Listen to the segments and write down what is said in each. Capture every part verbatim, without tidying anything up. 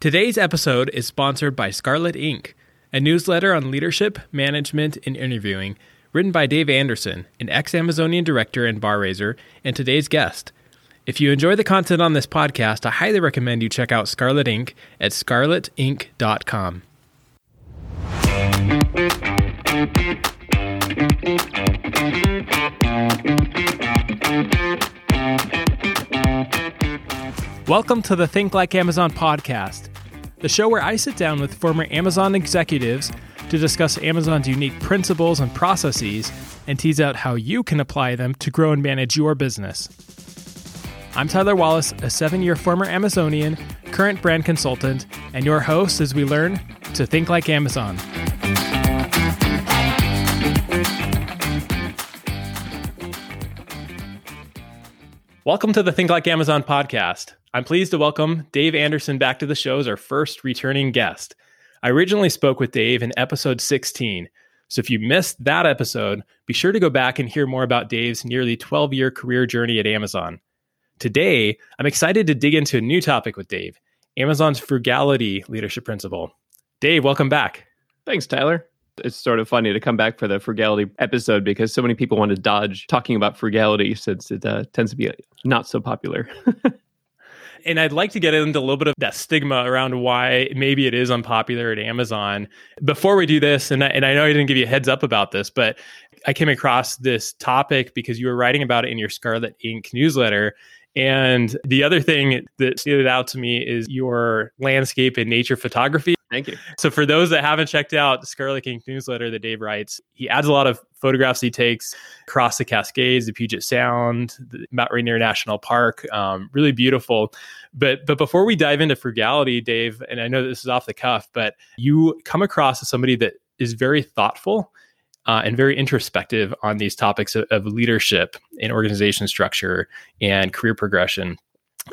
Today's episode is sponsored by Scarlet Ink, a newsletter on leadership, management, and interviewing written by Dave Anderson, an ex-Amazonian director and bar raiser, and today's guest. If you enjoy the content on this podcast, I highly recommend you check out Scarlet Ink at scarlet ink dot com. Welcome to the Think Like Amazon Podcast, the show where I sit down with former Amazon executives to discuss Amazon's unique principles and processes and tease out how you can apply them to grow and manage your business. I'm Tyler Wallace, a seven-year former Amazonian, current brand consultant, and your host as we learn to think like Amazon. Welcome to the Think Like Amazon Podcast. I'm pleased to welcome Dave Anderson back to the show as our first returning guest. I originally spoke with Dave in episode sixteen, so if you missed that episode, be sure to go back and hear more about Dave's nearly twelve-year career journey at Amazon. Today, I'm excited to dig into a new topic with Dave, Amazon's frugality leadership principle. Dave, welcome back. Thanks, Tyler. It's sort of funny to come back for the frugality episode because so many people want to dodge talking about frugality since it uh, tends to be not so popular. And I'd like to get into a little bit of that stigma around why maybe it is unpopular at Amazon. Before we do this, and I, and I know I didn't give you a heads up about this, but I came across this topic because you were writing about it in your Scarlet Ink newsletter. And the other thing that stood out to me is your landscape and nature photography. Thank you. So for those that haven't checked out the Scarlet Ink newsletter that Dave writes, he adds a lot of photographs he takes across the Cascades, the Puget Sound, the Mount Rainier National Park. Um, really beautiful. But but before we dive into frugality, Dave, and I know this is off the cuff, but you come across as somebody that is very thoughtful uh, and very introspective on these topics of, of leadership and organization structure and career progression.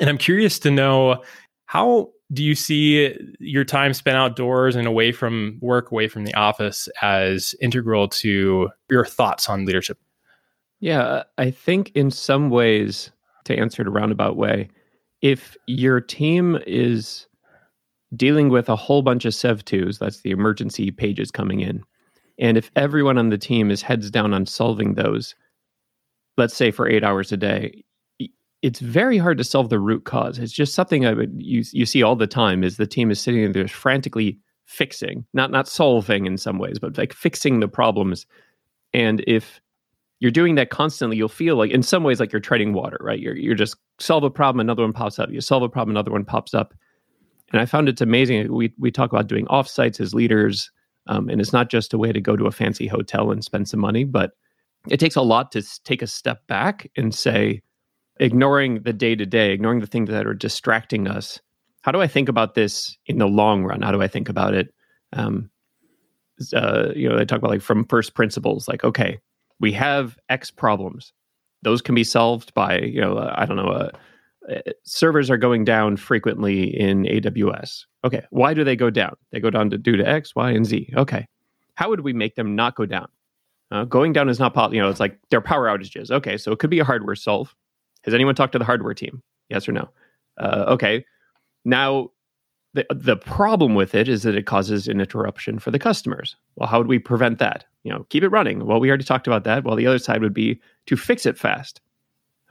And I'm curious to know, how do you see your time spent outdoors and away from work, away from the office, as integral to your thoughts on leadership? Yeah, I think in some ways, to answer it a roundabout way, if your team is dealing with a whole bunch of sev twos, that's the emergency pages coming in, and if everyone on the team is heads down on solving those, let's say for eight hours a day, it's very hard to solve the root cause. It's just something I would you you see all the time is the team is sitting there frantically fixing, not not solving in some ways, but like fixing the problems. And if you're doing that constantly, you'll feel like in some ways like you're treading water, right? You're you're just solve a problem, another one pops up. You solve a problem, another one pops up. And I found it's amazing. We we talk about doing offsites as leaders, um, and it's not just a way to go to a fancy hotel and spend some money, but it takes a lot to take a step back and say, ignoring the day-to-day, ignoring the things that are distracting us, how do I think about this in the long run? How do I think about it? Um, uh, you know, they talk about like from first principles, like, okay, we have X problems. Those can be solved by, you know, uh, I don't know, uh, uh, servers are going down frequently in A W S. Okay, why do they go down? They go down to, due to X, Y, and Z. Okay, how would we make them not go down? Uh, going down is not possible. You know, it's like there are power outages. Okay, so it could be a hardware solve. Has anyone talked to the hardware team? Yes or no? Uh, okay. Now, the the problem with it is that it causes an interruption for the customers. Well, how would we prevent that? You know, keep it running. Well, we already talked about that. Well, the other side would be to fix it fast.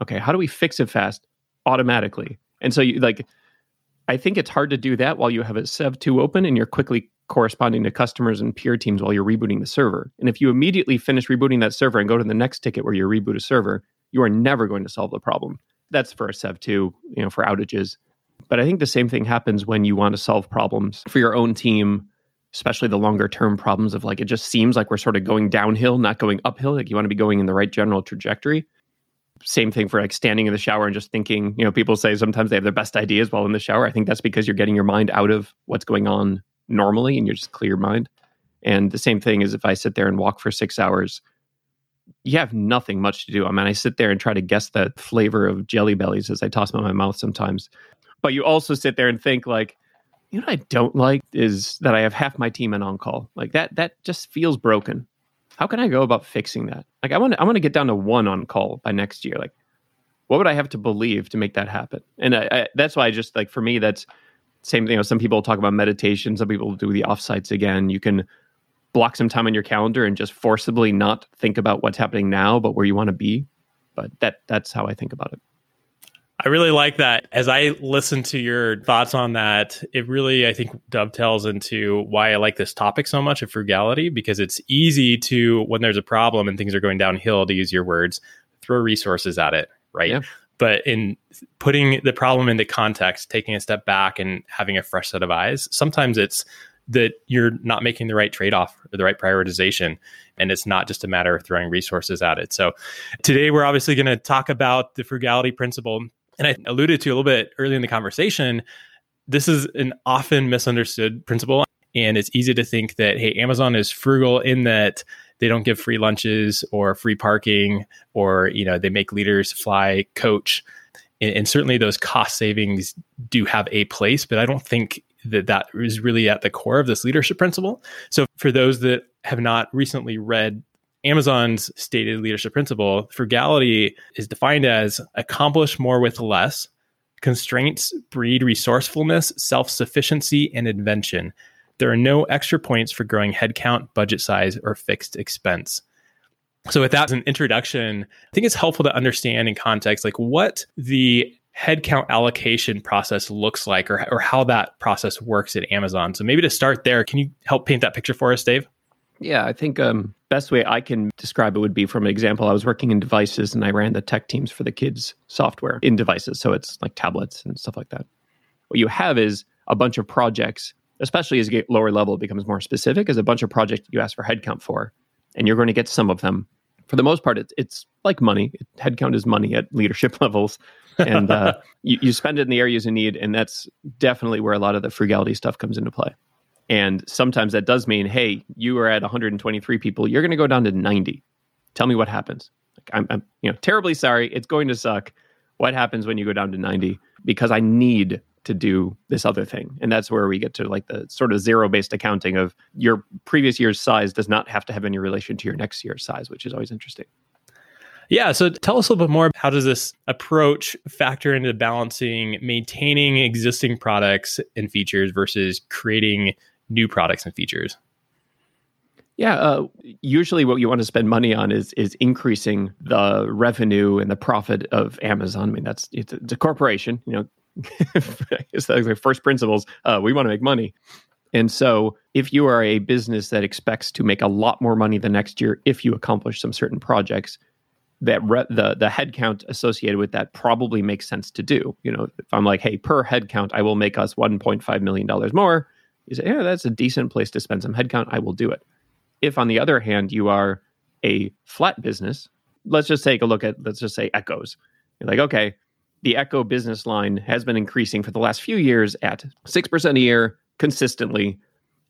Okay, how do we fix it fast automatically? And so, you like, I think it's hard to do that while you have a sev two open and you're quickly corresponding to customers and peer teams while you're rebooting the server. And if you immediately finish rebooting that server and go to the next ticket where you reboot a server, you are never going to solve the problem. That's for a sev two, you know, for outages. But I think the same thing happens when you want to solve problems for your own team, especially the longer term problems of like, it just seems like we're sort of going downhill, not going uphill. Like you want to be going in the right general trajectory. Same thing for like standing in the shower and just thinking, you know, people say sometimes they have their best ideas while in the shower. I think that's because you're getting your mind out of what's going on normally and you're just clear mind. And the same thing is if I sit there and walk for six hours, you have nothing much to do. I mean, I sit there and try to guess the flavor of Jelly Bellies as I toss them in my mouth sometimes. But you also sit there and think like, you know what I don't like is that I have half my team in on-call. Like that that just feels broken. How can I go about fixing that? Like I want to I want to get down to one on-call by next year. Like what would I have to believe to make that happen? And I, I, that's why I just like, for me, that's same thing. You know, some people talk about meditation. Some people do the offsites again. You can block some time on your calendar and just forcibly not think about what's happening now, but where you want to be. But that that's how I think about it. I really like that. As I listen to your thoughts on that, it really, I think, dovetails into why I like this topic so much of frugality, because it's easy to, when there's a problem and things are going downhill, to use your words, throw resources at it, right? Yeah. But in putting the problem into context, taking a step back and having a fresh set of eyes, sometimes it's that you're not making the right trade-off or the right prioritization. And it's not just a matter of throwing resources at it. So today we're obviously going to talk about the frugality principle. And I alluded to a little bit earlier in the conversation, this is an often misunderstood principle. And it's easy to think that, hey, Amazon is frugal in that they don't give free lunches or free parking, or, you know, they make leaders fly coach. And, and certainly those cost savings do have a place, but I don't think that that is really at the core of this leadership principle. So for those that have not recently read Amazon's stated leadership principle, frugality is defined as accomplish more with less. Constraints breed resourcefulness, self-sufficiency, and invention. There are no extra points for growing headcount, budget size, or fixed expense. So with that as an introduction, I think it's helpful to understand in context, like what the headcount allocation process looks like, or, or how that process works at Amazon. So maybe to start there, can you help paint that picture for us, Dave? Yeah, I think um best way I can describe it would be from an example. I was working in devices and I ran the tech teams for the kids' software in devices. So it's like tablets and stuff like that. What you have is a bunch of projects, especially as you get lower level, it becomes more specific, is a bunch of projects you ask for headcount for, and you're going to get some of them. For the most part, it's, it's like money. Headcount is money at leadership levels. And uh, you, you spend it in the areas you need. And that's definitely where a lot of the frugality stuff comes into play. And sometimes that does mean, hey, you are at one hundred twenty-three people. You're going to go down to ninety. Tell me what happens. Like, I'm, I'm you know, terribly sorry. It's going to suck. What happens when you go down to ninety? Because I need to do this other thing. And that's where we get to like the sort of zero-based accounting of your previous year's size does not have to have any relation to your next year's size, which is always interesting. Yeah. So tell us a little bit more. How does this approach factor into balancing maintaining existing products and features versus creating new products and features? Yeah. Uh, usually what you want to spend money on is is increasing the revenue and the profit of Amazon. I mean, that's it's, it's a corporation, you know, it's like first principles. Uh, we want to make money. And so if you are a business that expects to make a lot more money the next year, if you accomplish some certain projects, that re- the the headcount associated with that probably makes sense to do. You know, if I'm like, hey, per headcount, I will make us one point five million dollars more. You say, yeah, that's a decent place to spend some headcount. I will do it. If, on the other hand, you are a flat business, let's just take a look at, let's just say Echoes. You're like, okay, the Echo business line has been increasing for the last few years at six percent a year consistently,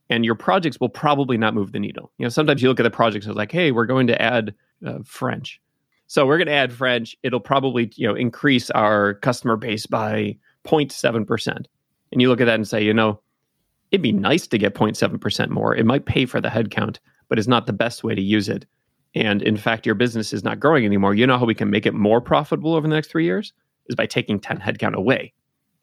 and your projects will probably not move the needle. You know, sometimes you look at the projects and it's like, hey, we're going to add uh, French. So we're going to add French. It'll probably, you know, increase our customer base by zero point seven percent. And you look at that and say, you know, it'd be nice to get zero point seven percent more. It might pay for the headcount, but it's not the best way to use it. And in fact, your business is not growing anymore. You know how we can make it more profitable over the next three years? Is by taking ten headcount away.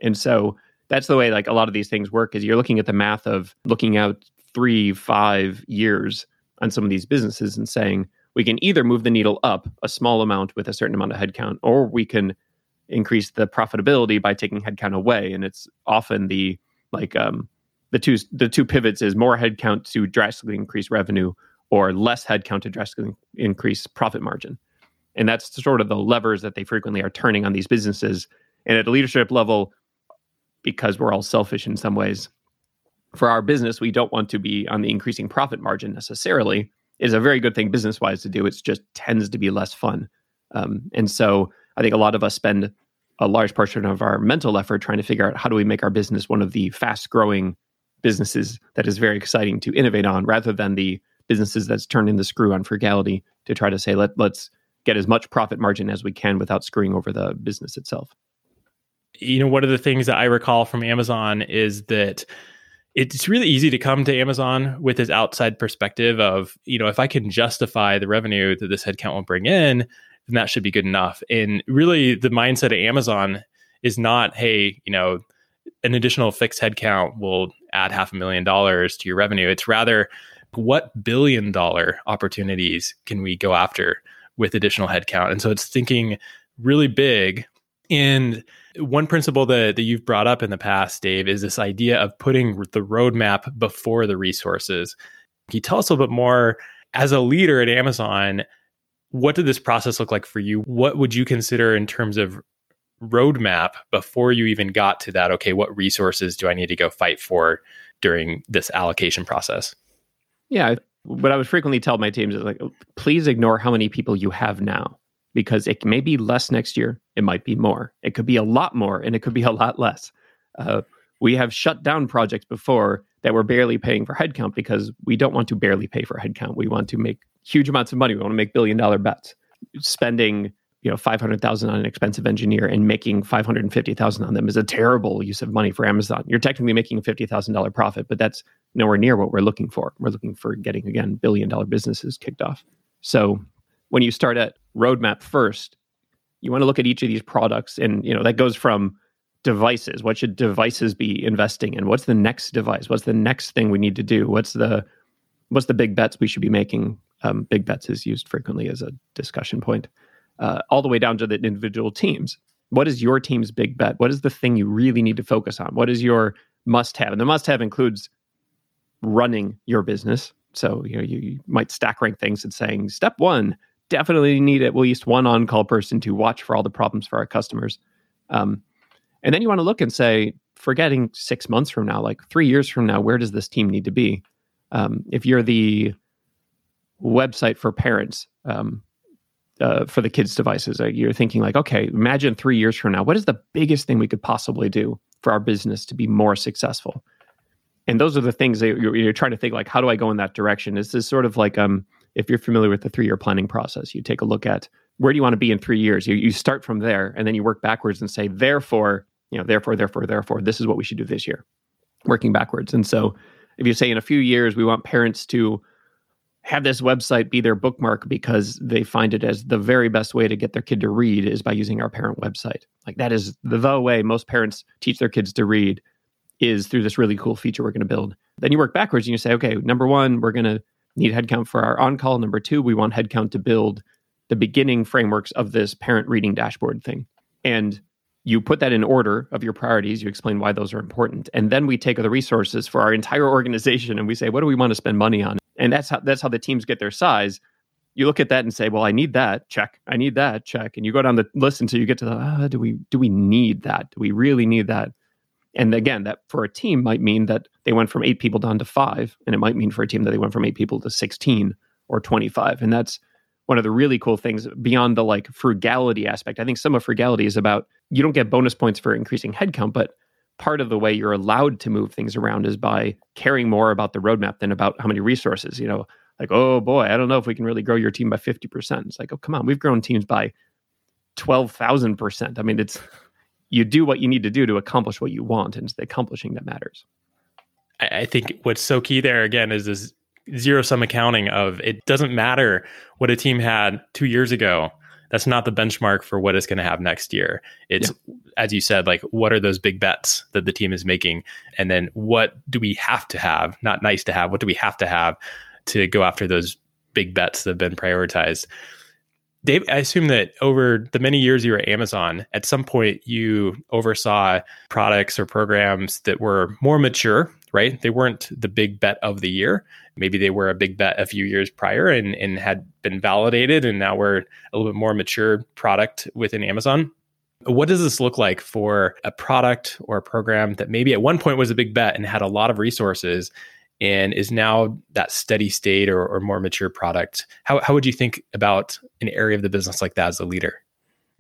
And so that's the way like a lot of these things work, is you're looking at the math of looking out three, five years on some of these businesses and saying, we can either move the needle up a small amount with a certain amount of headcount, or we can increase the profitability by taking headcount away. And it's often the like um, the two the two pivots is more headcount to drastically increase revenue, or less headcount to drastically increase profit margin. And that's sort of the levers that they frequently are turning on these businesses. And at a leadership level, because we're all selfish in some ways, for our business, we don't want to be on the increasing profit margin necessarily. Is a very good thing business-wise to do. It just tends to be less fun. Um, and so I think a lot of us spend a large portion of our mental effort trying to figure out how do we make our business one of the fast-growing businesses that is very exciting to innovate on, rather than the businesses that's turning the screw on frugality to try to say, Let, let's get as much profit margin as we can without screwing over the business itself. You know, one of the things that I recall from Amazon is that it's really easy to come to Amazon with this outside perspective of, you know, if I can justify the revenue that this headcount will bring in, then that should be good enough. And really, the mindset of Amazon is not, hey, you know, an additional fixed headcount will add half a million dollars to your revenue. It's rather, what billion dollar opportunities can we go after with additional headcount? And so it's thinking really big. And one principle that, that you've brought up in the past, Dave, is this idea of putting the roadmap before the resources. Can you tell us a little bit more, as a leader at Amazon, what did this process look like for you? What would you consider in terms of roadmap before you even got to that, okay, what resources do I need to go fight for during this allocation process? Yeah. What I would frequently tell my teams is, like, please ignore how many people you have now, because it may be less next year. It might be more. It could be a lot more, and it could be a lot less. Uh, we have shut down projects before that we're barely paying for headcount because we don't want to barely pay for headcount. We want to make huge amounts of money. We want to make billion dollar bets. Spending, you know, five hundred thousand dollars on an expensive engineer and making five hundred fifty thousand dollars on them is a terrible use of money for Amazon. You're technically making a fifty thousand dollars profit, but that's nowhere near what we're looking for. We're looking for getting, again, billion dollar businesses kicked off. So when you start at roadmap first, you want to look at each of these products, and, you know, that goes from devices. What should devices be investing in? What's the next device? What's the next thing we need to do? What's the what's the big bets we should be making? Um, big bets is used frequently as a discussion point. Uh, all the way down to the individual teams. What is your team's big bet? What is the thing you really need to focus on? What is your must-have? And the must-have includes running your business. So, you know, you, you might stack rank things and saying, step one, definitely need at least one on-call person to watch for all the problems for our customers. Um, and then you want to look and say, forgetting six months from now, like three years from now, where does this team need to be? Um, if you're the website for parents, um, Uh, for the kids' devices, uh, you're thinking like, okay, imagine three years from now, what is the biggest thing we could possibly do for our business to be more successful? And those are the things that you're, you're trying to think like, how do I go in that direction? This is sort of like, um, if you're familiar with the three-year planning process, you take a look at where do you want to be in three years? You, you start from there, and then you work backwards and say, therefore, you know, therefore, therefore, therefore, this is what we should do this year, working backwards. And so if you say in a few years, we want parents to have this website be their bookmark because they find it as the very best way to get their kid to read is by using our parent website. Like, that is the, the way most parents teach their kids to read, is through this really cool feature we're going to build. Then you work backwards and you say, okay, number one, we're going to need headcount for our on-call. Number two, we want headcount to build the beginning frameworks of this parent reading dashboard thing. And you put that in order of your priorities. You explain why those are important. And then we take the resources for our entire organization and we say, what do we want to spend money on? And that's how that's how the teams get their size. You look at that and say, well, I need that, check. I need that, check. And you go down the list until you get to the, ah, do we do we need that? Do we really need that? And again, that for a team might mean that they went from eight people down to five. And it might mean for a team that they went from eight people to sixteen or twenty-five. And that's one of the really cool things beyond the like frugality aspect. I think some of frugality is about, you don't get bonus points for increasing headcount, but part of the way you're allowed to move things around is by caring more about the roadmap than about how many resources, you know, like, oh boy, I don't know if we can really grow your team by fifty percent. It's like, oh, come on, we've grown teams by twelve thousand percent. I mean, it's, you do what you need to do to accomplish what you want, and it's the accomplishing that matters. I think what's so key there, again, is this zero-sum accounting of, it doesn't matter what a team had two years ago. That's not the benchmark for what it's going to have next year. It's, yeah. As you said, like, what are those big bets that the team is making? And then what do we have to have? Not nice to have. What do we have to have to go after those big bets that have been prioritized? Dave, I assume that over the many years you were at Amazon, at some point you oversaw products or programs that were more mature, right? They weren't the big bet of the year. Maybe they were a big bet a few years prior and, and had been validated, and now we're a little bit more mature product within Amazon. What does this look like for a product or a program that maybe at one point was a big bet and had a lot of resources and is now that steady state or, or more mature product? How how would you think about an area of the business like that as a leader?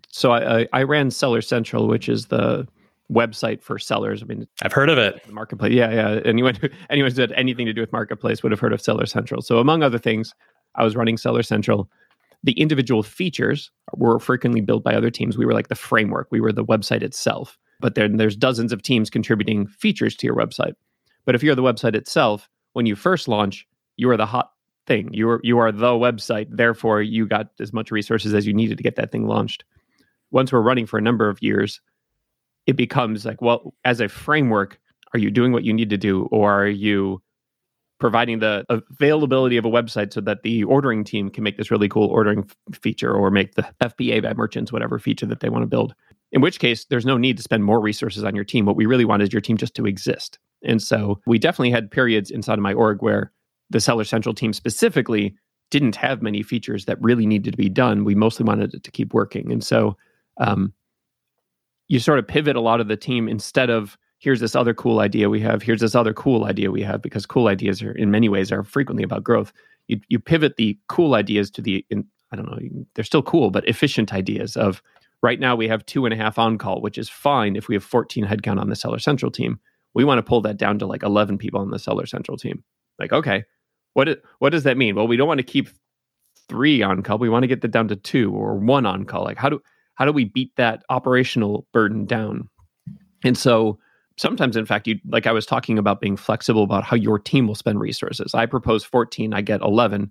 So I, I, I ran Seller Central, which is the website for sellers. I mean, I've heard of it. The marketplace. Yeah, yeah. Anyone, anyone who's had anything to do with marketplace would have heard of Seller Central. So among other things, I was running Seller Central. The individual features were frequently built by other teams. We were like the framework. We were the website itself. But then there's dozens of teams contributing features to your website. But if you're the website itself, when you first launch, you are the hot thing. You are, you are the website. Therefore, you got as much resources as you needed to get that thing launched. Once we're running for a number of years, it becomes like, well, as a framework, are you doing what you need to do, or are you providing the availability of a website so that the ordering team can make this really cool ordering f- feature, or make the F B A by merchants, whatever feature that they want to build? In which case, there's no need to spend more resources on your team. What we really want is your team just to exist. And so we definitely had periods inside of my org where the Seller Central team specifically didn't have many features that really needed to be done. We mostly wanted it to keep working. And so um, you sort of pivot a lot of the team instead of, here's this other cool idea we have, here's this other cool idea we have, because cool ideas are in many ways are frequently about growth. You you pivot the cool ideas to the, in, I don't know, they're still cool, but efficient ideas of, right now we have two and a half on call, which is fine if we have fourteen headcount on the Seller Central team. We want to pull that down to like eleven people on the Seller Central team. Like, okay, what it, what does that mean? Well, we don't want to keep three on call. We want to get that down to two or one on call. Like, how do how do we beat that operational burden down? And so sometimes, in fact, you like I was talking about being flexible about how your team will spend resources. I propose fourteen, I get eleven.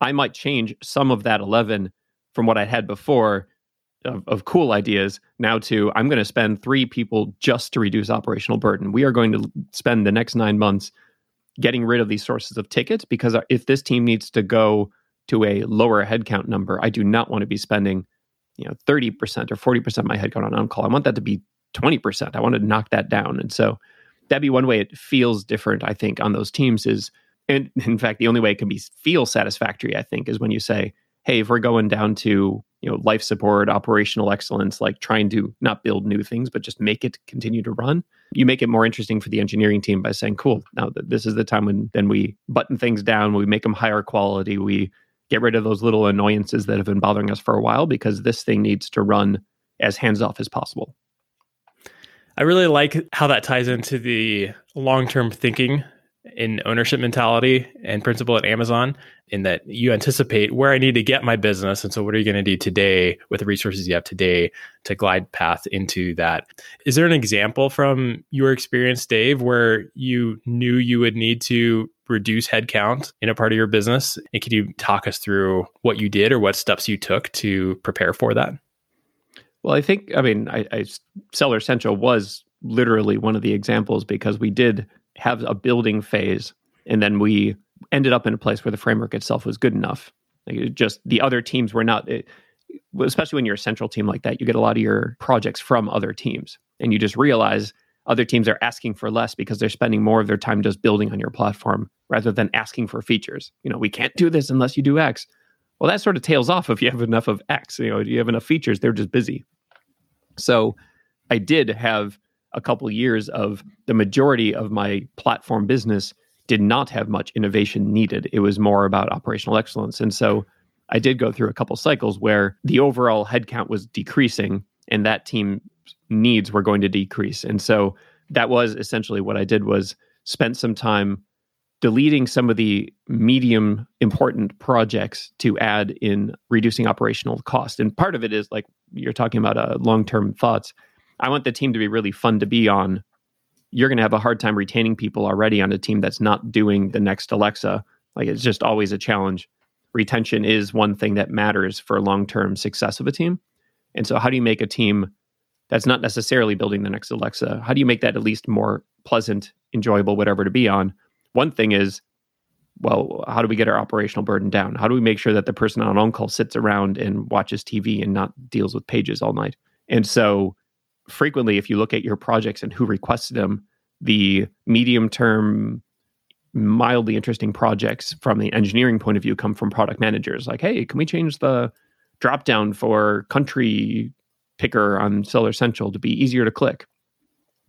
I might change some of that eleven from what I had before of, of cool ideas now to, I'm going to spend three people just to reduce operational burden. We are going to spend the next nine months getting rid of these sources of tickets, because if this team needs to go to a lower headcount number, I do not want to be spending, you know, thirty percent or forty percent of my headcount on on-call. I want that to be twenty percent. I want to knock that down. And so that'd be one way it feels different, I think, on those teams is, and in fact, the only way it can be feel satisfactory, I think, is when you say, hey, if we're going down to, you know, life support, operational excellence, like trying to not build new things, but just make it continue to run, you make it more interesting for the engineering team by saying, cool, now this is the time when then we button things down, we make them higher quality, we get rid of those little annoyances that have been bothering us for a while, because this thing needs to run as hands-off as possible. I really like how that ties into the long-term thinking in ownership mentality and principle at Amazon, in that you anticipate where I need to get my business. And so what are you going to do today with the resources you have today to glide path into that? Is there an example from your experience, Dave, where you knew you would need to reduce headcount in a part of your business? And could you talk us through what you did or what steps you took to prepare for that? Well, I think, I mean, I, I, Seller Central was literally one of the examples, because we did have a building phase, and then we ended up in a place where the framework itself was good enough. Like, it just the other teams were not, it, especially when you're a central team like that, you get a lot of your projects from other teams, and you just realize other teams are asking for less because they're spending more of their time just building on your platform rather than asking for features. You know, we can't do this unless you do X. Well, that sort of tails off if you have enough of X. You know, do you have enough features? They're just busy. So I did have a couple of years of the majority of my platform business did not have much innovation needed. It was more about operational excellence. And so I did go through a couple cycles where the overall headcount was decreasing and that team's needs were going to decrease. And so that was essentially what I did, was spent some time deleting some of the medium important projects to add in reducing operational cost. And part of it is, like you're talking about uh, long-term thoughts, I want the team to be really fun to be on. You're going to have a hard time retaining people already on a team that's not doing the next Alexa. Like, it's just always a challenge. Retention is one thing that matters for long-term success of a team. And so how do you make a team that's not necessarily building the next Alexa? How do you make that at least more pleasant, enjoyable, whatever to be on? One thing is, well, how do we get our operational burden down? How do we make sure that the person on on-call sits around and watches T V and not deals with pages all night? And so frequently, if you look at your projects and who requested them, the medium-term, mildly interesting projects from the engineering point of view come from product managers. Like, hey, can we change the drop-down for country picker on Seller Central to be easier to click?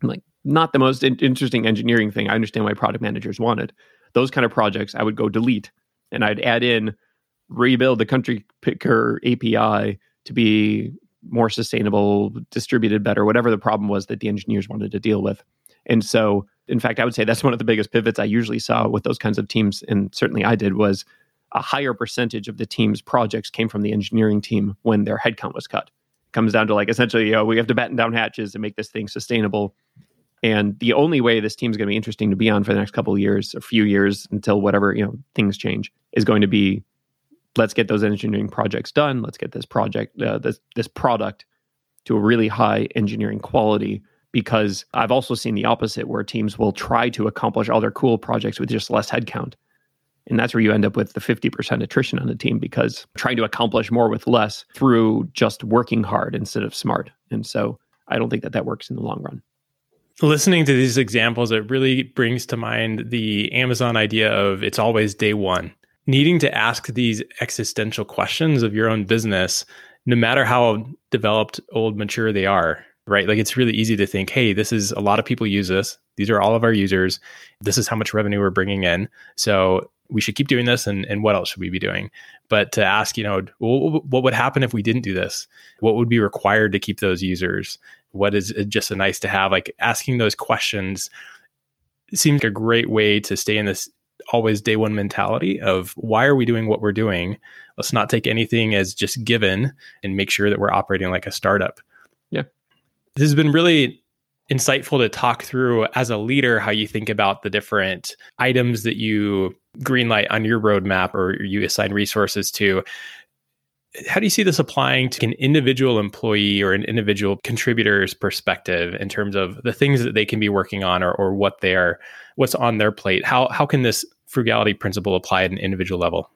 I'm like, not the most in- interesting engineering thing. I understand why product managers wanted. Those kind of projects, I would go delete, and I'd add in, rebuild the country picker A P I to be more sustainable, distributed better, whatever the problem was that the engineers wanted to deal with. And so, in fact, I would say that's one of the biggest pivots I usually saw with those kinds of teams, and certainly I did, was a higher percentage of the team's projects came from the engineering team when their headcount was cut. It comes down to, like, essentially, you know, we have to batten down hatches and make this thing sustainable. And the only way this team's going to be interesting to be on for the next couple of years, a few years, until whatever, you know, things change, is going to be, let's get those engineering projects done. Let's get this project, uh, this this product to a really high engineering quality, because I've also seen the opposite, where teams will try to accomplish all their cool projects with just less headcount. And that's where you end up with the fifty percent attrition on the team, because trying to accomplish more with less through just working hard instead of smart. And so I don't think that that works in the long run. Listening to these examples, it really brings to mind the Amazon idea of it's always day one. Needing to ask these existential questions of your own business, no matter how developed, old, mature they are, right? Like, it's really easy to think, hey, this is, a lot of people use this. These are all of our users. This is how much revenue we're bringing in. So we should keep doing this, and, and what else should we be doing? But to ask, you know, what, what would happen if we didn't do this? What would be required to keep those users? What is just a nice to have? Like, asking those questions seems like a great way to stay in this always day one mentality of why are we doing what we're doing? Let's not take anything as just given and make sure that we're operating like a startup. Yeah. This has been really insightful to talk through as a leader, how you think about the different items that you greenlight on your roadmap or you assign resources to. How do you see this applying to an individual employee or an individual contributor's perspective in terms of the things that they can be working on, or, or what they're, what's on their plate? How, how can this frugality principle apply at an individual level?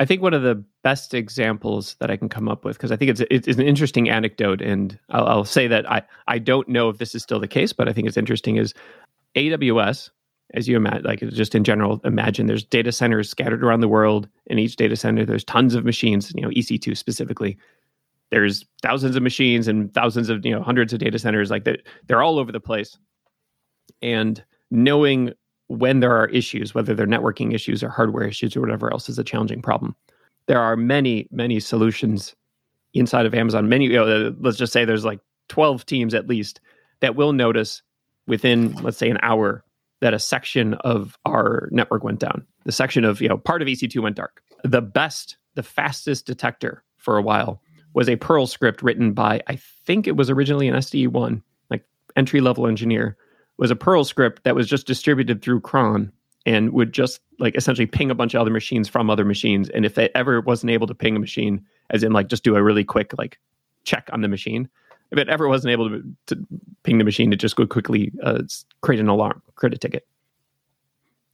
I think one of the best examples that I can come up with, because I think it's, it's an interesting anecdote, and I'll, I'll say that I, I don't know if this is still the case, but I think it's interesting, is A W S, as you imagine, like just in general, imagine there's data centers scattered around the world. In each data center, there's tons of machines, you know, E C two specifically. There's thousands of machines and thousands of, you know, hundreds of data centers, like that. They're all over the place. And knowing when there are issues, whether they're networking issues or hardware issues or whatever else, is a challenging problem. There are many, many solutions inside of Amazon. Many, you know, let's just say there's like twelve teams at least that will notice within, let's say, an hour that a section of our network went down. The section of, you know, part of E C two went dark. The best, the fastest detector for a while was a Perl script written by, I think it was originally an S D E one, like entry-level engineer, was a Perl script that was just distributed through cron and would just like essentially ping a bunch of other machines from other machines. And if they ever wasn't able to ping a machine, as in like just do a really quick like check on the machine, if it ever wasn't able to, to ping the machine, it just would quickly uh, create an alarm, create a ticket.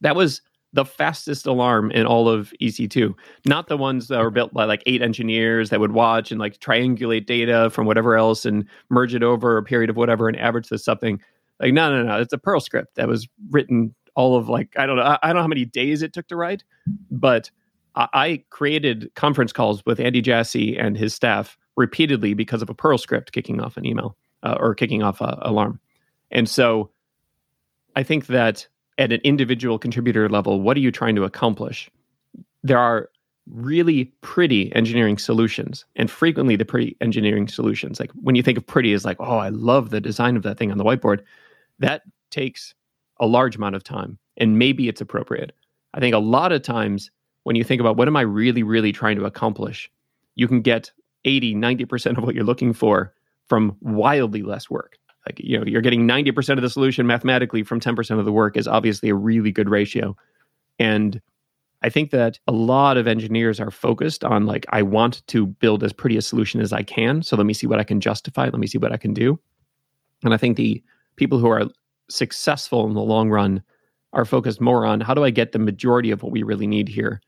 That was the fastest alarm in all of E C two. Not the ones that were built by like eight engineers that would watch and like triangulate data from whatever else and merge it over a period of whatever and average this something. Like, no, no, no. It's a Perl script that was written all of like, I don't know. I, I don't know how many days it took to write, but I, I created conference calls with Andy Jassy and his staff repeatedly because of a Perl script kicking off an email uh, or kicking off an alarm. And so I think that at an individual contributor level, what are you trying to accomplish? There are really pretty engineering solutions, and frequently the pretty engineering solutions, like when you think of pretty is like, oh, I love the design of that thing on the whiteboard. That takes a large amount of time, and maybe it's appropriate. I think a lot of times when you think about what am I really, really trying to accomplish, you can get eighty, ninety percent of what you're looking for from wildly less work. Like, you know, you're getting ninety percent of the solution mathematically from ten percent of the work is obviously a really good ratio. And I think that a lot of engineers are focused on like, I want to build as pretty a solution as I can. So let me see what I can justify. Let me see what I can do. And I think the people who are successful in the long run are focused more on how do I get the majority of what we really need here?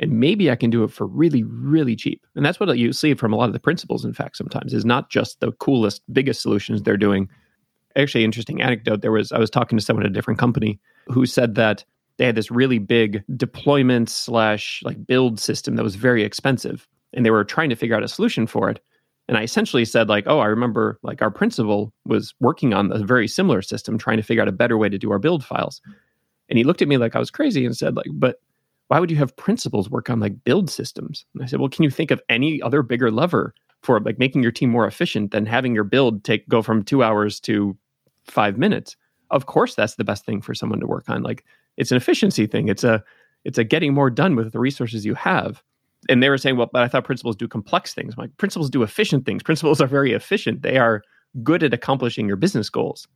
And maybe I can do it for really, really cheap. And that's what you see from a lot of the principals, in fact, sometimes, is not just the coolest, biggest solutions they're doing. Actually, interesting anecdote. There was, I was talking to someone at a different company who said that they had this really big deployment slash like build system that was very expensive. And they were trying to figure out a solution for it. And I essentially said like, oh, I remember like our principal was working on a very similar system, trying to figure out a better way to do our build files. And he looked at me like I was crazy and said like, but why would you have principals work on like build systems? And I said, well, can you think of any other bigger lever for like making your team more efficient than having your build take go from two hours to five minutes? Of course, that's the best thing for someone to work on. Like, it's an efficiency thing. It's a it's a getting more done with the resources you have. And they were saying, well, but I thought principals do complex things. I'm like, principals do efficient things. Principals are very efficient. They are good at accomplishing your business goals.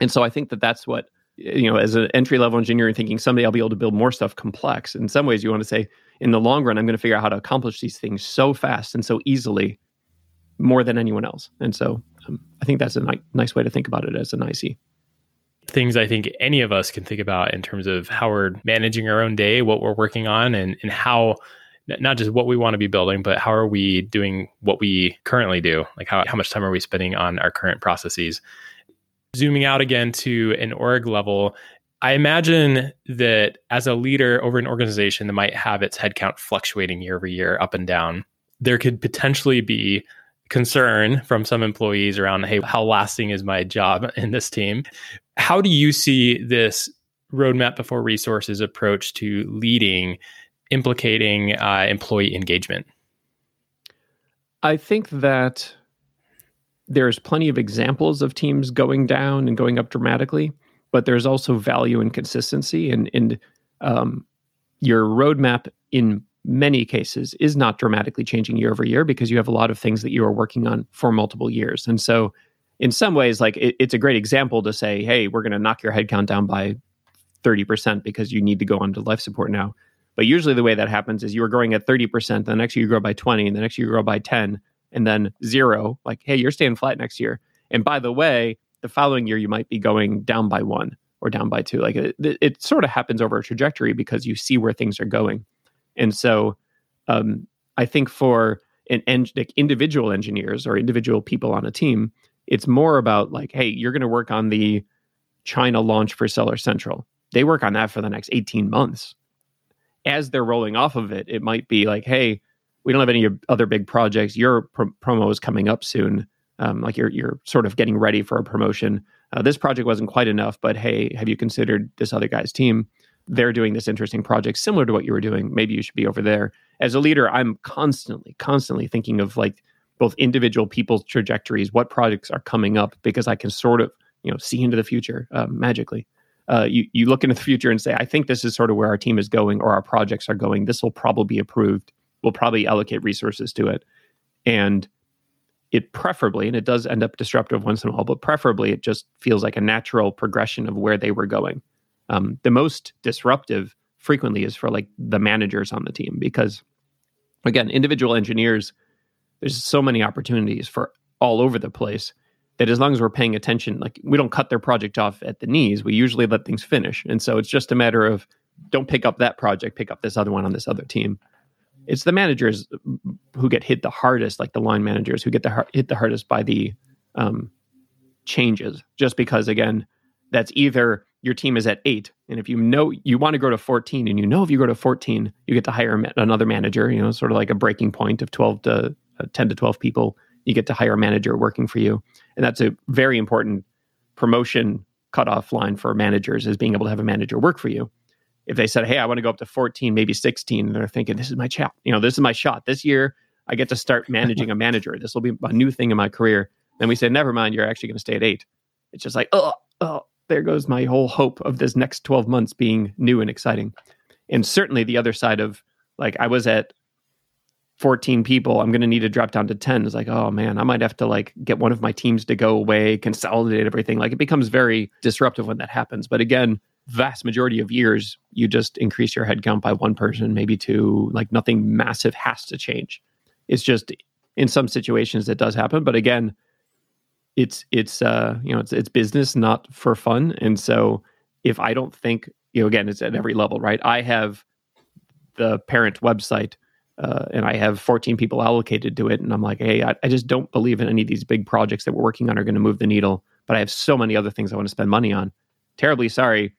And so I think that that's what, you know, as an entry-level engineer, you're thinking someday I'll be able to build more stuff complex. In some ways, you want to say, in the long run, I'm going to figure out how to accomplish these things so fast and so easily more than anyone else. And so um, I think that's a ni- nice way to think about it as an I C. Things I think any of us can think about in terms of how we're managing our own day, what we're working on, and, and how, not just what we want to be building, but how are we doing what we currently do? Like how, how much time are we spending on our current processes? Zooming out again to an org level, I imagine that as a leader over an organization that might have its headcount fluctuating year over year, up and down, there could potentially be concern from some employees around, hey, how lasting is my job in this team? How do you see this roadmap before resources approach to leading, implicating uh, employee engagement? I think that there's plenty of examples of teams going down and going up dramatically, but there's also value in consistency. And, and um, your roadmap in many cases is not dramatically changing year over year because you have a lot of things that you are working on for multiple years. And so in some ways, like it, it's a great example to say, hey, we're going to knock your headcount down by thirty percent because you need to go on to life support now. But usually the way that happens is you are growing at thirty percent, the next year you grow by twenty, and the next year you grow by ten, and then zero, like, hey, you're staying flat next year. And by the way, the following year you might be going down by one or down by two. Like it, it sort of happens over a trajectory because you see where things are going. And so um, I think for an en- like individual engineers or individual people on a team, it's more about like, hey, you're going to work on the China launch for Seller Central. They work on that for the next eighteen months. As they're rolling off of it, it might be like, hey, we don't have any other big projects. Your pr- promo is coming up soon. Um, like you're you're sort of getting ready for a promotion. Uh, this project wasn't quite enough, but hey, have you considered this other guy's team? They're doing this interesting project similar to what you were doing. Maybe you should be over there. As a leader, I'm constantly, constantly thinking of like both individual people's trajectories, what projects are coming up, because I can sort of, you know, see into the future uh, magically. Uh, you, you look into the future and say, I think this is sort of where our team is going or our projects are going. This will probably be approved. We'll probably allocate resources to it. And it preferably, and it does end up disruptive once in a while, but preferably it just feels like a natural progression of where they were going. Um, the most disruptive frequently is for like the managers on the team, because again, individual engineers, there's so many opportunities for all over the place that as long as we're paying attention, like we don't cut their project off at the knees, we usually let things finish. And so it's just a matter of don't pick up that project, pick up this other one on this other team. It's the managers who get hit the hardest, like the line managers who get the har- hit the hardest by the um, changes, just because again, that's either your team is at eight. And if you know you want to grow to fourteen, and you know if you go to fourteen, you get to hire another manager, you know, sort of like a breaking point of twelve to ten to twelve people, you get to hire a manager working for you. And that's a very important promotion cutoff line for managers, is being able to have a manager work for you. If they said, hey, I want to go up to fourteen, maybe sixteen, and they're thinking, this is my chap, you know, this is my shot. This year, I get to start managing a manager. This will be a new thing in my career. Then we say, never mind, you're actually going to stay at eight. It's just like, oh, oh. There goes my whole hope of this next twelve months being new and exciting. And certainly the other side of like, I was at fourteen people, I'm going to need to drop down to ten. It's like, oh man, I might have to like get one of my teams to go away, consolidate everything. Like it becomes very disruptive when that happens. But again, vast majority of years, you just increase your headcount by one person, maybe two, like nothing massive has to change. It's just in some situations that does happen. But again, It's it's uh you know it's it's business, not for fun. And so if I don't think, you know, again, it's at every level, right? I have the parent website uh, and I have fourteen people allocated to it, and I'm like, hey, I, I just don't believe in any of these big projects that we're working on are going to move the needle. But I have so many other things I want to spend money on. Terribly sorry,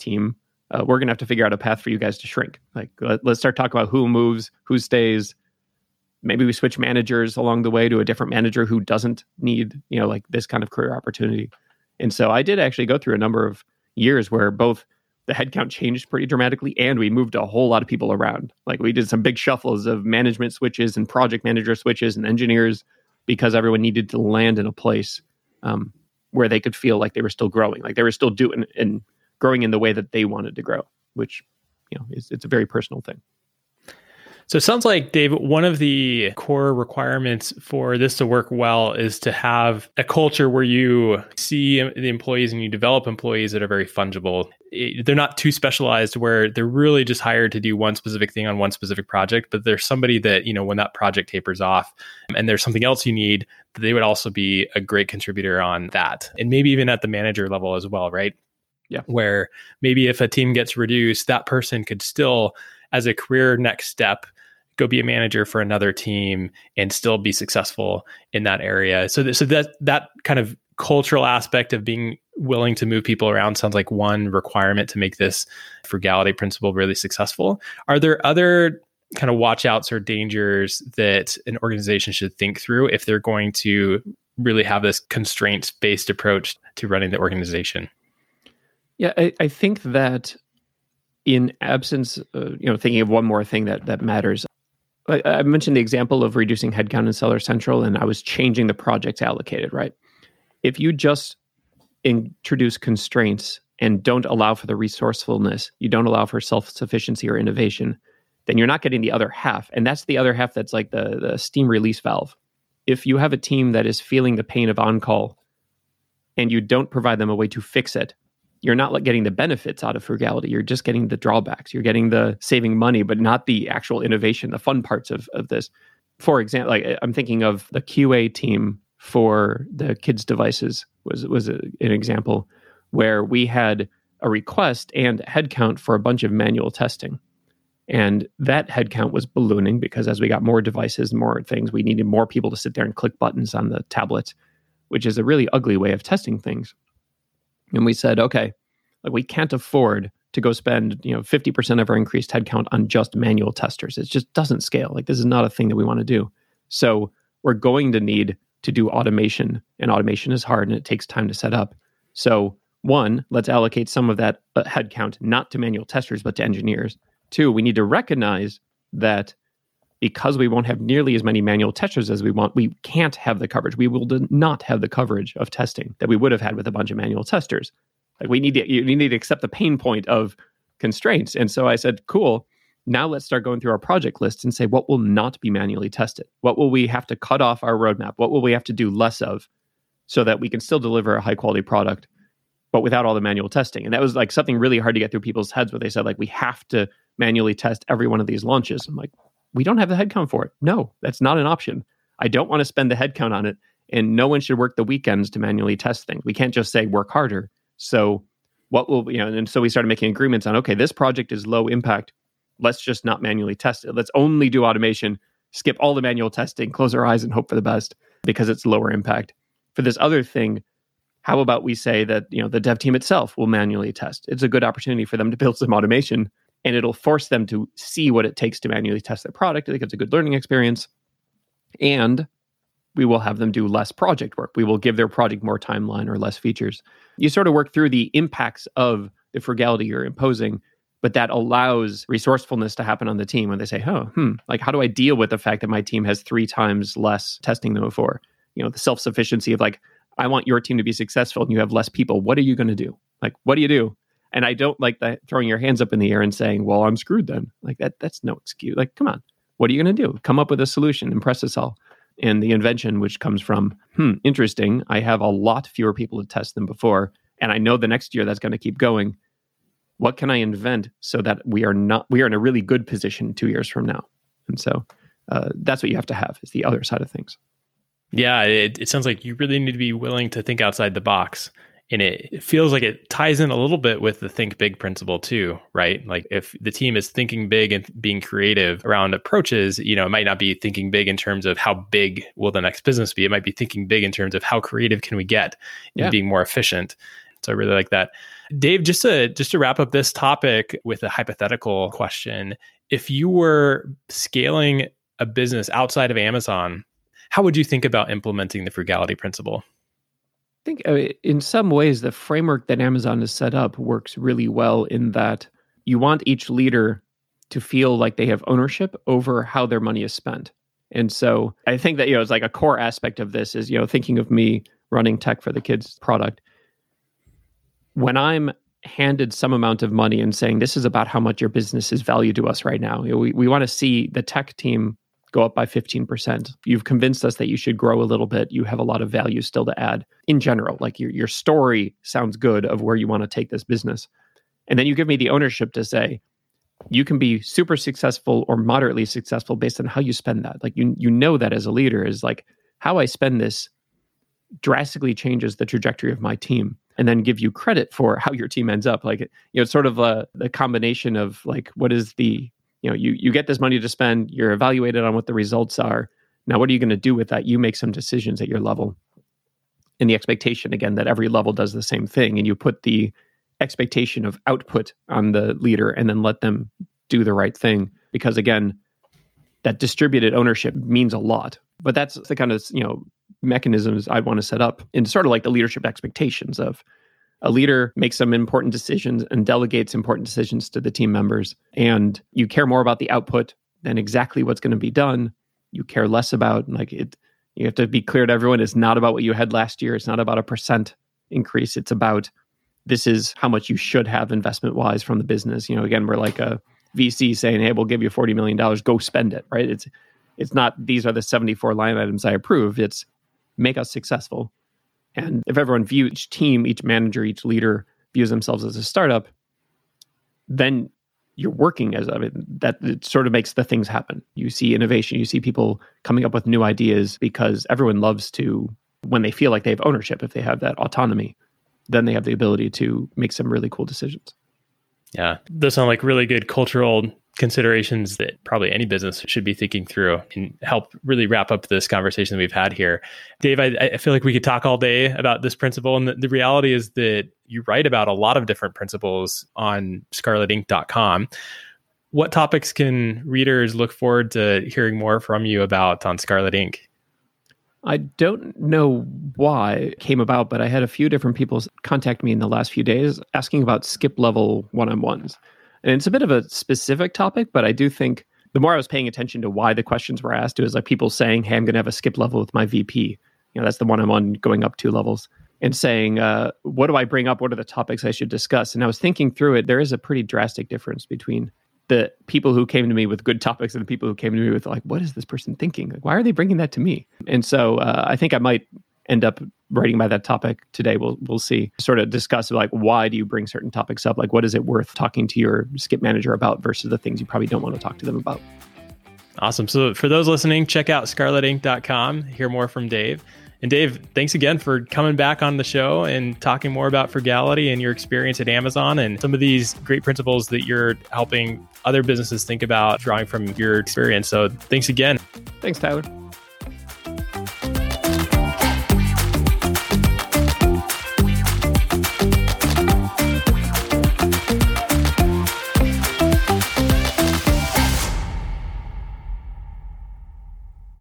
team. Uh, we're going to have to figure out a path for you guys to shrink. Like let, let's start talking about who moves, who stays. Maybe we switch managers along the way to a different manager who doesn't need, you know, like this kind of career opportunity. And so I did actually go through a number of years where both the headcount changed pretty dramatically and we moved a whole lot of people around. Like we did some big shuffles of management switches and project manager switches and engineers because everyone needed to land in a place um, where they could feel like they were still growing, like they were still doing and growing in the way that they wanted to grow, which, you know, is, it's a very personal thing. So it sounds like, Dave, one of the core requirements for this to work well is to have a culture where you see the employees and you develop employees that are very fungible. they're not too specialized where they're really just hired to do one specific thing on one specific project, but there's somebody that, you know, when that project tapers off and there's something else you need, they would also be a great contributor on that. And maybe even at the manager level as well, right? Yeah. Where maybe if a team gets reduced, that person could still, as a career next step, go be a manager for another team and still be successful in that area. So, th- so that that kind of cultural aspect of being willing to move people around sounds like one requirement to make this frugality principle really successful. Are there other kind of watch outs or dangers that an organization should think through if they're going to really have this constraints-based approach to running the organization? Yeah, I, I think that in absence, uh, you know, thinking of one more thing that that matters, I, I mentioned the example of reducing headcount in Seller Central, and I was changing the projects allocated, right? If you just introduce constraints and don't allow for the resourcefulness, you don't allow for self-sufficiency or innovation, then you're not getting the other half. And that's the other half that's like the, the steam release valve. If you have a team that is feeling the pain of on-call and you don't provide them a way to fix it, you're not getting the benefits out of frugality. You're just getting the drawbacks. You're getting the saving money, but not the actual innovation, the fun parts of, of this. For example, like I'm thinking of the Q A team for the kids' devices was, was a, an example where we had a request and headcount for a bunch of manual testing. And that headcount was ballooning because as we got more devices, more things, we needed more people to sit there and click buttons on the tablet, which is a really ugly way of testing things. And we said, okay, like we can't afford to go spend, you know, fifty percent of our increased headcount on just manual testers. It just doesn't scale. Like this is not a thing that we want to do. So we're going to need to do automation, and automation is hard and it takes time to set up. So one, let's allocate some of that headcount, not to manual testers, but to engineers. Two, we need to recognize that because we won't have nearly as many manual testers as we want, we can't have the coverage. We will not have the coverage of testing that we would have had with a bunch of manual testers. Like we need to, you need to accept the pain point of constraints. And so I said, cool, now let's start going through our project list and say, what will not be manually tested? What will we have to cut off our roadmap? What will we have to do less of so that we can still deliver a high quality product, but without all the manual testing? And that was like something really hard to get through people's heads where they said like, we have to manually test every one of these launches. I'm like, we don't have the headcount for it. No, that's not an option. I don't want to spend the headcount on it, and no one should work the weekends to manually test things. We can't just say work harder. So what will, you know, and so we started making agreements on, okay, this project is low impact. Let's just not manually test it. Let's only do automation, skip all the manual testing, close our eyes and hope for the best because it's lower impact. For this other thing, how about we say that, you know, the dev team itself will manually test. It's a good opportunity for them to build some automation, and it'll force them to see what it takes to manually test their product. I think it's a good learning experience. And we will have them do less project work. We will give their project more timeline or less features. You sort of work through the impacts of the frugality you're imposing, but that allows resourcefulness to happen on the team when they say, oh, hmm, like how do I deal with the fact that my team has three times less testing than before? You know, the self-sufficiency of like, I want your team to be successful and you have less people. What are you going to do? Like, what do you do? And I don't like that throwing your hands up in the air and saying, well, I'm screwed then. Like that, that's no excuse. Like, come on, what are you going to do? Come up with a solution, impress us all. And the invention, which comes from, hmm, interesting, I have a lot fewer people to test than before. And I know the next year that's going to keep going. What can I invent so that we are not, we are in a really good position two years from now? And so uh, that's what you have to have is the other side of things. Yeah, it, it sounds like you really need to be willing to think outside the box. And it feels like it ties in a little bit with the think big principle too, right? Like if the team is thinking big and being creative around approaches, you know, it might not be thinking big in terms of how big will the next business be. It might be thinking big in terms of how creative can we get and yeah. being more efficient. So I really like that. Dave, just to, just to wrap up this topic with a hypothetical question, if you were scaling a business outside of Amazon, how would you think about implementing the frugality principle? I think in some ways, the framework that Amazon has set up works really well in that you want each leader to feel like they have ownership over how their money is spent. And so I think that, you know, it's like a core aspect of this is, you know, thinking of me running tech for the kids product. When I'm handed some amount of money and saying, this is about how much your business is value to us right now. You know, we, we want to see the tech team go up by fifteen percent. You've convinced us that you should grow a little bit. You have a lot of value still to add in general. Like your your story sounds good of where you want to take this business. And then you give me the ownership to say, you can be super successful or moderately successful based on how you spend that. Like, you you know that as a leader is like, how I spend this drastically changes the trajectory of my team, and then give you credit for how your team ends up. Like, you know, it's sort of a, a combination of like, what is the, you know, you, you get this money to spend, you're evaluated on what the results are. Now, what are you going to do with that? You make some decisions at your level. And the expectation, again, that every level does the same thing. And you put the expectation of output on the leader and then let them do the right thing. Because again, that distributed ownership means a lot. But that's the kind of, you know, mechanisms I'd want to set up in sort of like the leadership expectations of a leader makes some important decisions and delegates important decisions to the team members. And you care more about the output than exactly what's going to be done. You care less about, like, it, you have to be clear to everyone, it's not about what you had last year. It's not about a percent increase. It's about, this is how much you should have investment wise from the business. You know, again, we're like a V C saying, hey, we'll give you forty million dollars, go spend it, right? It's, it's not, these are the seventy-four line items I approved. It's make us successful. And if everyone views each team, each manager, each leader views themselves as a startup, then you're working as, I mean, that it sort of makes the things happen. You see innovation, you see people coming up with new ideas, because everyone loves to, when they feel like they have ownership, if they have that autonomy, then they have the ability to make some really cool decisions. Yeah, those sound like really good cultural considerations that probably any business should be thinking through, and help really wrap up this conversation that we've had here. Dave, I, I feel like we could talk all day about this principle. And the, the reality is that you write about a lot of different principles on scarlet ink dot com. What topics can readers look forward to hearing more from you about on Scarlet Ink? I don't know why it came about, but I had a few different people contact me in the last few days asking about skip level one-on-ones. And it's a bit of a specific topic, but I do think the more I was paying attention to why the questions were asked, it was like people saying, hey, I'm going to have a skip level with my V P. You know, that's the one-on-one going up two levels, and saying, uh, what do I bring up? What are the topics I should discuss? And I was thinking through it. There is a pretty drastic difference between the people who came to me with good topics and the people who came to me with like, what is this person thinking? Like, why are they bringing that to me? And so uh, I think I might end up writing about that topic today. We'll we'll see. Sort of discuss like, why do you bring certain topics up? Like, what is it worth talking to your skip manager about versus the things you probably don't want to talk to them about? Awesome. So for those listening, check out scarlet ink dot com, hear more from Dave. And Dave, thanks again for coming back on the show and talking more about frugality and your experience at Amazon and some of these great principles that you're helping other businesses think about drawing from your experience. So thanks again. Thanks, Tyler.